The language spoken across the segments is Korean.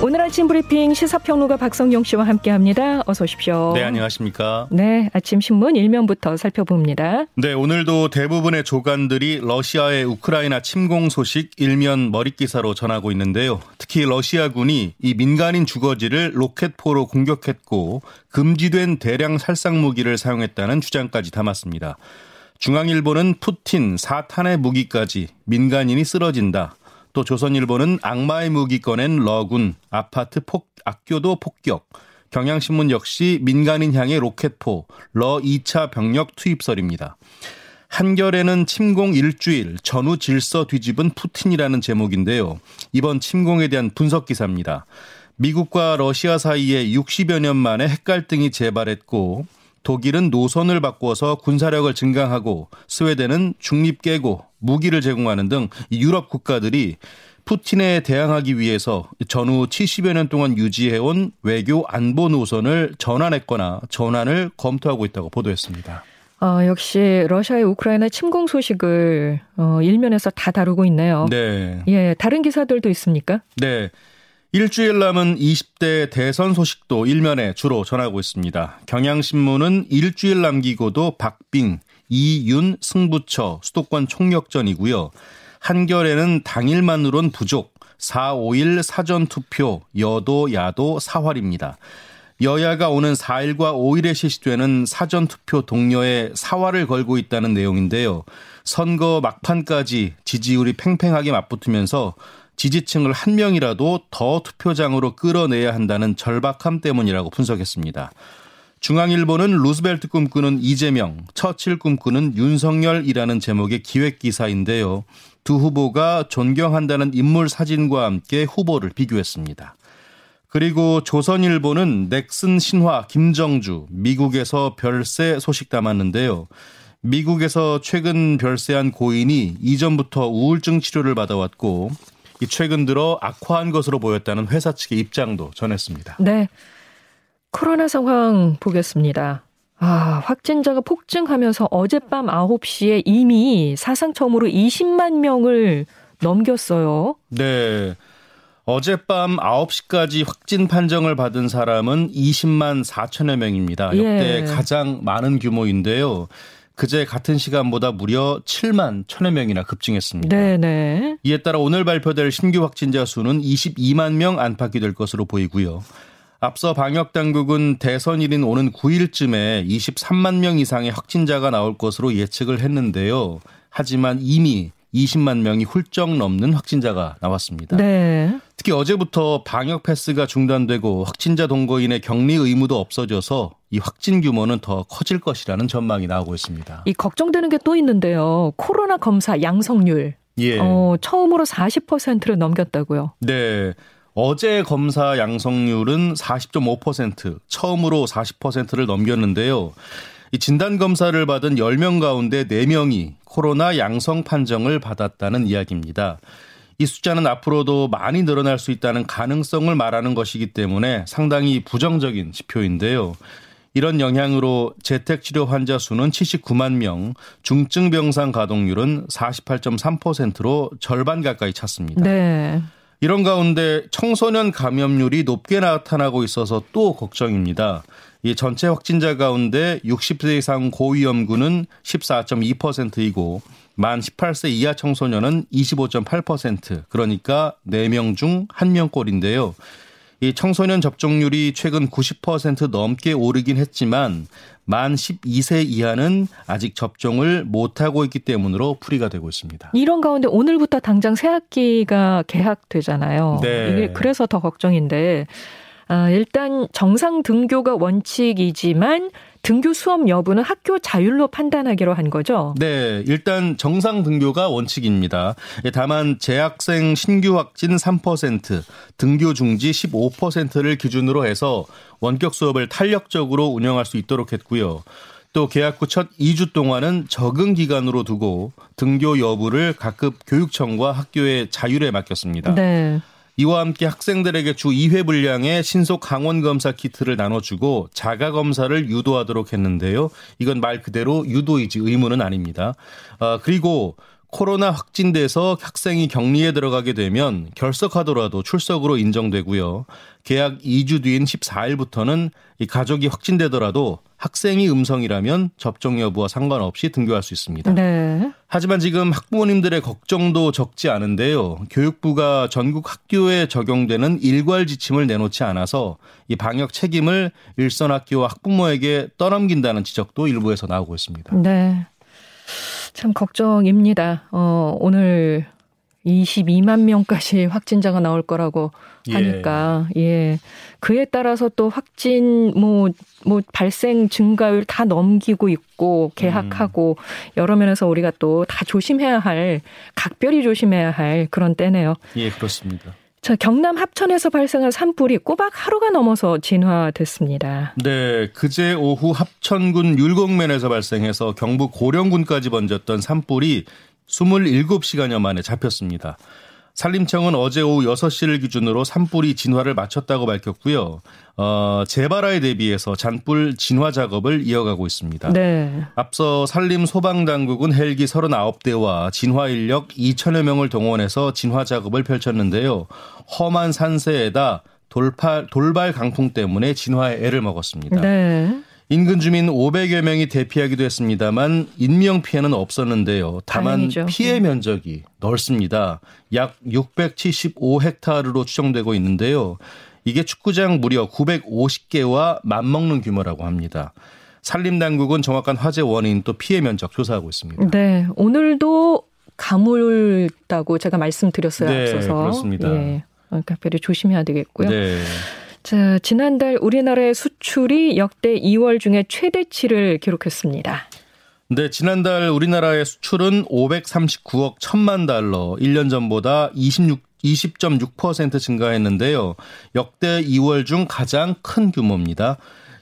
오늘 아침 브리핑 시사평론가 박성용 씨와 함께합니다. 어서 오십시오. 네, 안녕하십니까. 네, 아침 신문 일면부터 살펴봅니다. 네, 오늘도 대부분의 조간들이 러시아의 우크라이나 침공 소식 일면 머릿기사로 전하고 있는데요. 특히 러시아군이 이 민간인 주거지를 로켓포로 공격했고 금지된 대량 살상 무기를 사용했다는 주장까지 담았습니다. 중앙일보는 푸틴 사탄의 무기까지 민간인이 쓰러진다. 또 조선일보는 악마의 무기 꺼낸 러군, 아파트 악교도 폭격, 경향신문 역시 민간인 향해 로켓포, 러 2차 병력 투입설입니다. 한겨레는 침공 일주일, 전후 질서 뒤집은 푸틴이라는 제목인데요. 이번 침공에 대한 분석 기사입니다. 미국과 러시아 사이에 60여 년 만에 핵갈등이 재발했고 독일은 노선을 바꿔서 군사력을 증강하고 스웨덴은 중립 깨고 무기를 제공하는 등 유럽 국가들이 푸틴에 대항하기 위해서 전후 70여 년 동안 유지해온 외교 안보 노선을 전환했거나 전환을 검토하고 있다고 보도했습니다. 역시 러시아의 우크라이나 침공 소식을 일면에서 다 다루고 있네요. 네. 예, 다른 기사들도 있습니까? 네. 일주일 남은 20대 대선 소식도 일면에 주로 전하고 있습니다. 경향신문은 일주일 남기고도 박빙, 이윤, 승부처, 수도권 총력전이고요. 한겨레는 당일만으론 부족, 4, 5일 사전투표, 여도, 야도, 사활입니다. 여야가 오는 4일과 5일에 실시되는 사전투표 동료에 사활을 걸고 있다는 내용인데요. 선거 막판까지 지지율이 팽팽하게 맞붙으면서 지지층을 한 명이라도 더 투표장으로 끌어내야 한다는 절박함 때문이라고 분석했습니다. 중앙일보는 루스벨트 꿈꾸는 이재명, 처칠 꿈꾸는 윤석열이라는 제목의 기획기사인데요. 두 후보가 존경한다는 인물 사진과 함께 후보를 비교했습니다. 그리고 조선일보는 넥슨 신화 김정주, 미국에서 별세 소식 담았는데요. 미국에서 최근 별세한 고인이 이전부터 우울증 치료를 받아왔고 최근 들어 악화한 것으로 보였다는 회사 측의 입장도 전했습니다. 네, 코로나 상황 보겠습니다. 확진자가 폭증하면서 어젯밤 9시에 이미 사상 처음으로 20만 명을 넘겼어요. 네, 어젯밤 9시까지 확진 판정을 받은 사람은 20만 4천여 명입니다. 역대 가장 많은 규모인데요. 그제 같은 시간보다 무려 7만 1천여 명이나 급증했습니다. 네네. 이에 따라 오늘 발표될 신규 확진자 수는 22만 명 안팎이 될 것으로 보이고요. 앞서 방역당국은 대선일인 오는 9일쯤에 23만 명 이상의 확진자가 나올 것으로 예측을 했는데요. 하지만 이미 20만 명이 훌쩍 넘는 확진자가 나왔습니다. 네. 특히 어제부터 방역 패스가 중단되고 확진자 동거인의 격리 의무도 없어져서 이 확진 규모는 더 커질 것이라는 전망이 나오고 있습니다. 이 걱정되는 게 또 있는데요. 코로나 검사 양성률. 예. 처음으로 40%를 넘겼다고요. 네. 어제 검사 양성률은 40.5%, 처음으로 40%를 넘겼는데요. 이 진단검사를 받은 10명 가운데 4명이 코로나 양성 판정을 받았다는 이야기입니다. 이 숫자는 앞으로도 많이 늘어날 수 있다는 가능성을 말하는 것이기 때문에 상당히 부정적인 지표인데요. 이런 영향으로 재택치료 환자 수는 79만 명, 중증병상 가동률은 48.3%로 절반 가까이 찼습니다. 네. 이런 가운데 청소년 감염률이 높게 나타나고 있어서 또 걱정입니다. 이 전체 확진자 가운데 60세 이상 고위험군은 14.2%이고 만 18세 이하 청소년은 25.8%, 그러니까 4명 중 1명꼴인데요. 이 청소년 접종률이 최근 90% 넘게 오르긴 했지만 만 12세 이하는 아직 접종을 못하고 있기 때문으로 풀이가 되고 있습니다. 이런 가운데 오늘부터 당장 새 학기가 개학되잖아요. 네. 이게 그래서 더 걱정인데 일단 정상 등교가 원칙이지만 등교 수업 여부는 학교 자율로 판단하기로 한 거죠? 네. 일단 정상 등교가 원칙입니다. 다만 재학생 신규 확진 3%, 등교 중지 15%를 기준으로 해서 원격 수업을 탄력적으로 운영할 수 있도록 했고요. 또 개학 후 첫 2주 동안은 적응 기간으로 두고 등교 여부를 각급 교육청과 학교의 자율에 맡겼습니다. 네. 이와 함께 학생들에게 주 2회 분량의 신속 강원검사 키트를 나눠주고 자가검사를 유도하도록 했는데요. 이건 말 그대로 유도이지 의무는 아닙니다. 그리고 코로나 확진돼서 학생이 격리에 들어가게 되면 결석하더라도 출석으로 인정되고요. 계약 2주 뒤인 14일부터는 이 가족이 확진되더라도 학생이 음성이라면 접종 여부와 상관없이 등교할 수 있습니다. 네. 하지만 지금 학부모님들의 걱정도 적지 않은데요. 교육부가 전국 학교에 적용되는 일괄 지침을 내놓지 않아서 이 방역 책임을 일선 학교와 학부모에게 떠넘긴다는 지적도 일부에서 나오고 있습니다. 네. 참 걱정입니다. 오늘 22만 명까지 확진자가 나올 거라고 하니까 예. 그에 따라서 또 확진 뭐 발생 증가율 다 넘기고 있고 개학하고 여러 면에서 우리가 또 다 조심해야 할 각별히 조심해야 할 그런 때네요. 예, 그렇습니다. 자, 경남 합천에서 발생한 산불이 꼬박 하루가 넘어서 진화됐습니다. 네, 그제 오후 합천군 율곡면에서 발생해서 경북 고령군까지 번졌던 산불이 27시간여 만에 잡혔습니다. 산림청은 어제 오후 6시를 기준으로 산불이 진화를 마쳤다고 밝혔고요. 재발화에 대비해서 잔불 진화 작업을 이어가고 있습니다. 네. 앞서 산림소방당국은 헬기 39대와 진화 인력 2천여 명을 동원해서 진화 작업을 펼쳤는데요. 험한 산세에다 돌발 강풍 때문에 진화의 애를 먹었습니다. 네. 인근 주민 500여 명이 대피하기도 했습니다만 인명피해는 없었는데요. 다만 다행이죠. 피해 면적이 넓습니다. 약 675헥타르로 추정되고 있는데요. 이게 축구장 무려 950개와 맞먹는 규모라고 합니다. 산림당국은 정확한 화재 원인 또 피해 면적 조사하고 있습니다. 네, 오늘도 가물다고 제가 말씀드렸어요. 네, 앞서서. 그렇습니다. 예, 각별히 조심해야 되겠고요. 네. 자, 지난달 우리나라의 수출이 역대 2월 중에 최대치를 기록했습니다. 네, 지난달 우리나라의 수출은 539억 1천만 달러, 1년 전보다 20.6% 증가했는데요. 역대 2월 중 가장 큰 규모입니다.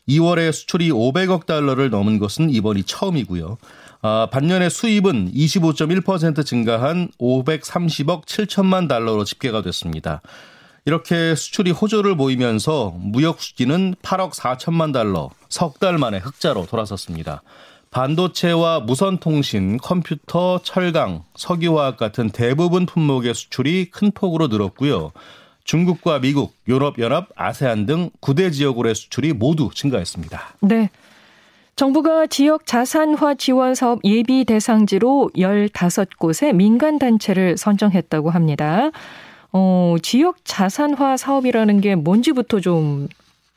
2월에 수출이 500억 달러를 넘은 것은 이번이 처음이고요. 반년에 수입은 25.1% 증가한 530억 7천만 달러로 집계가 됐습니다. 이렇게 수출이 호조를 보이면서 무역 수지는 8억 4천만 달러, 석 달 만에 흑자로 돌아섰습니다. 반도체와 무선통신, 컴퓨터, 철강, 석유화학 같은 대부분 품목의 수출이 큰 폭으로 늘었고요. 중국과 미국, 유럽연합, 아세안 등 9대 지역으로의 수출이 모두 증가했습니다. 네. 정부가 지역 자산화 지원 사업 예비 대상지로 15곳의 민간단체를 선정했다고 합니다. 지역 자산화 사업이라는 게 뭔지부터 좀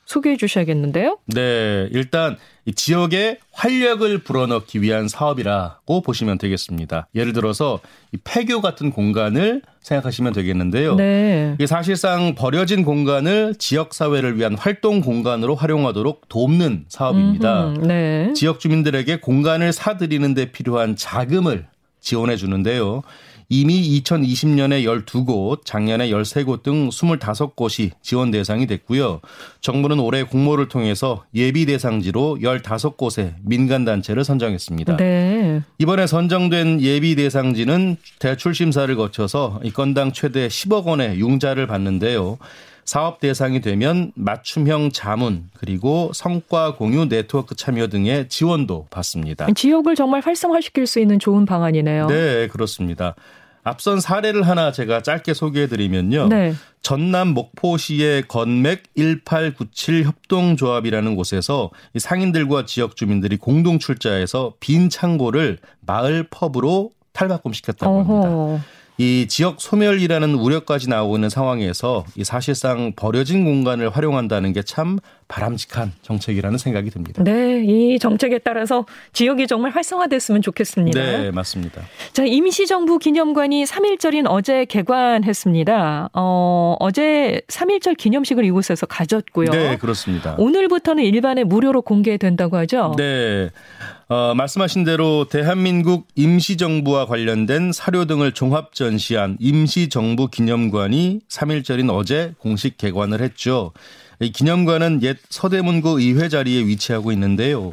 소개해 주셔야겠는데요. 네, 일단 이 지역에 활력을 불어넣기 위한 사업이라고 보시면 되겠습니다. 예를 들어서 이 폐교 같은 공간을 생각하시면 되겠는데요. 네. 이게 사실상 버려진 공간을 지역사회를 위한 활동 공간으로 활용하도록 돕는 사업입니다. 네. 지역 주민들에게 공간을 사들이는 데 필요한 자금을 지원해 주는데요. 이미 2020년에 12곳, 작년에 13곳 등 25곳이 지원 대상이 됐고요. 정부는 올해 공모를 통해서 예비 대상지로 15곳의 민간단체를 선정했습니다. 네. 이번에 선정된 예비 대상지는 대출 심사를 거쳐서 건당 최대 10억 원의 융자를 받는데요. 사업 대상이 되면 맞춤형 자문 그리고 성과 공유 네트워크 참여 등의 지원도 받습니다. 지역을 정말 활성화시킬 수 있는 좋은 방안이네요. 네, 그렇습니다. 앞선 사례를 하나 제가 짧게 소개해드리면요. 네. 전남 목포시의 건맥 1897 협동조합이라는 곳에서 상인들과 지역 주민들이 공동 출자해서 빈 창고를 마을 펍으로 탈바꿈시켰다고 합니다. 어허. 이 지역 소멸이라는 우려까지 나오고 있는 상황에서 이 사실상 버려진 공간을 활용한다는 게 참 바람직한 정책이라는 생각이 듭니다. 네, 이 정책에 따라서 지역이 정말 활성화됐으면 좋겠습니다. 네, 맞습니다. 자, 임시정부 기념관이 3.1절인 어제 개관했습니다. 어제 3.1절 기념식을 이곳에서 가졌고요. 네, 그렇습니다. 오늘부터는 일반에 무료로 공개된다고 하죠? 네. 말씀하신 대로 대한민국 임시정부와 관련된 사료 등을 종합 전시한 임시정부 기념관이 3.1절인 어제 공식 개관을 했죠. 이 기념관은 옛 서대문구 의회 자리에 위치하고 있는데요.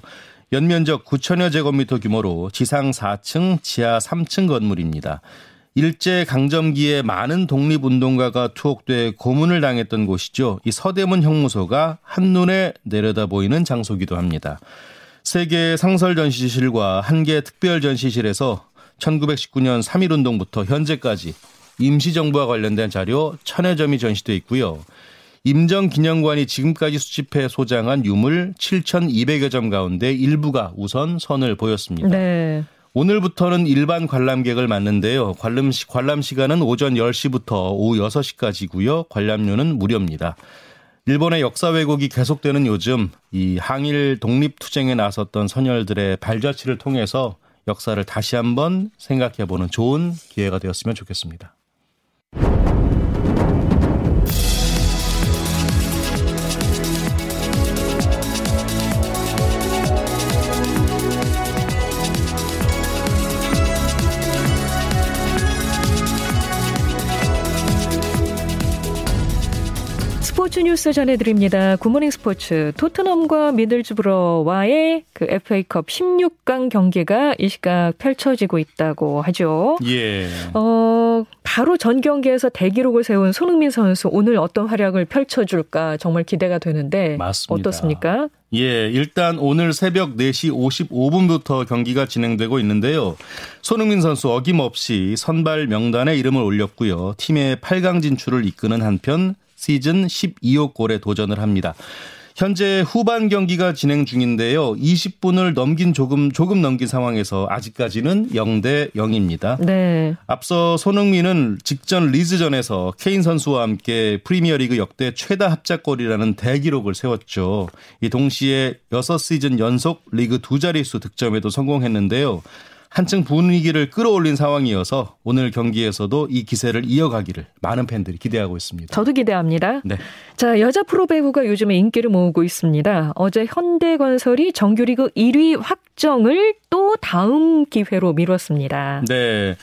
연면적 9천여 제곱미터 규모로 지상 4층, 지하 3층 건물입니다. 일제강점기에 많은 독립운동가가 투옥돼 고문을 당했던 곳이죠. 이 서대문 형무소가 한눈에 내려다보이는 장소이기도 합니다. 3개의 상설 전시실과 1개의 특별 전시실에서 1919년 3.1운동부터 현재까지 임시정부와 관련된 자료 1,000여 점이 전시되어 있고요. 임정기념관이 지금까지 수집해 소장한 유물 7,200여 점 가운데 일부가 우선 선을 보였습니다. 네. 오늘부터는 일반 관람객을 맞는데요. 관람 시간은 오전 10시부터 오후 6시까지고요. 관람료는 무료입니다. 일본의 역사 왜곡이 계속되는 요즘 이 항일 독립투쟁에 나섰던 선열들의 발자취를 통해서 역사를 다시 한번 생각해보는 좋은 기회가 되었으면 좋겠습니다. 스포츠 뉴스 전해드립니다. 굿모닝 스포츠. 토트넘과 미들즈브러와의 그 FA컵 16강 경기가 이 시각 펼쳐지고 있다고 하죠. 예. 바로 전 경기에서 대기록을 세운 손흥민 선수 오늘 어떤 활약을 펼쳐줄까 정말 기대가 되는데 맞습니다. 어떻습니까? 예, 일단 오늘 새벽 4시 55분부터 경기가 진행되고 있는데요. 손흥민 선수 어김없이 선발 명단에 이름을 올렸고요. 팀의 8강 진출을 이끄는 한편 시즌 12호 골에 도전을 합니다. 현재 후반 경기가 진행 중인데요. 20분을 넘긴 조금 넘긴 상황에서 아직까지는 0대 0입니다. 네. 앞서 손흥민은 직전 리즈전에서 케인 선수와 함께 프리미어리그 역대 최다 합작골이라는 대기록을 세웠죠. 이 동시에 6시즌 연속 리그 두 자릿수 득점에도 성공했는데요. 한층 분위기를 끌어올린 상황이어서 오늘 경기에서도 이 기세를 이어가기를 많은 팬들이 기대하고 있습니다. 저도 기대합니다. 네. 자, 여자 프로배구가 요즘에 인기를 모으고 있습니다. 어제 현대건설이 정규리그 1위 확정을 또 다음 기회로 미뤘습니다. 네.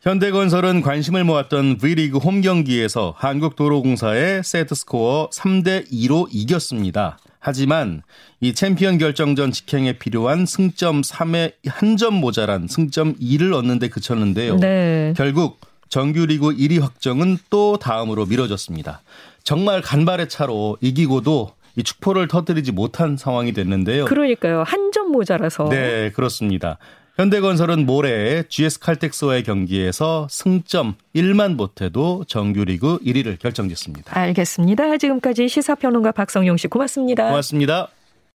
현대건설은 관심을 모았던 V리그 홈경기에서 한국도로공사의 세트스코어 3대2로 이겼습니다. 하지만 이 챔피언 결정전 직행에 필요한 승점 3에 한 점 모자란 승점 2를 얻는 데 그쳤는데요. 네. 결국 정규리그 1위 확정은 또 다음으로 미뤄졌습니다. 정말 간발의 차로 이기고도 이 축포를 터뜨리지 못한 상황이 됐는데요. 그러니까요. 한 점 모자라서. 네, 그렇습니다. 현대건설은 모레 GS칼텍스와의 경기에서 승점 1만 보태도 정규리그 1위를 결정짓습니다. 알겠습니다. 지금까지 시사평론가 박성용 씨 고맙습니다. 고맙습니다.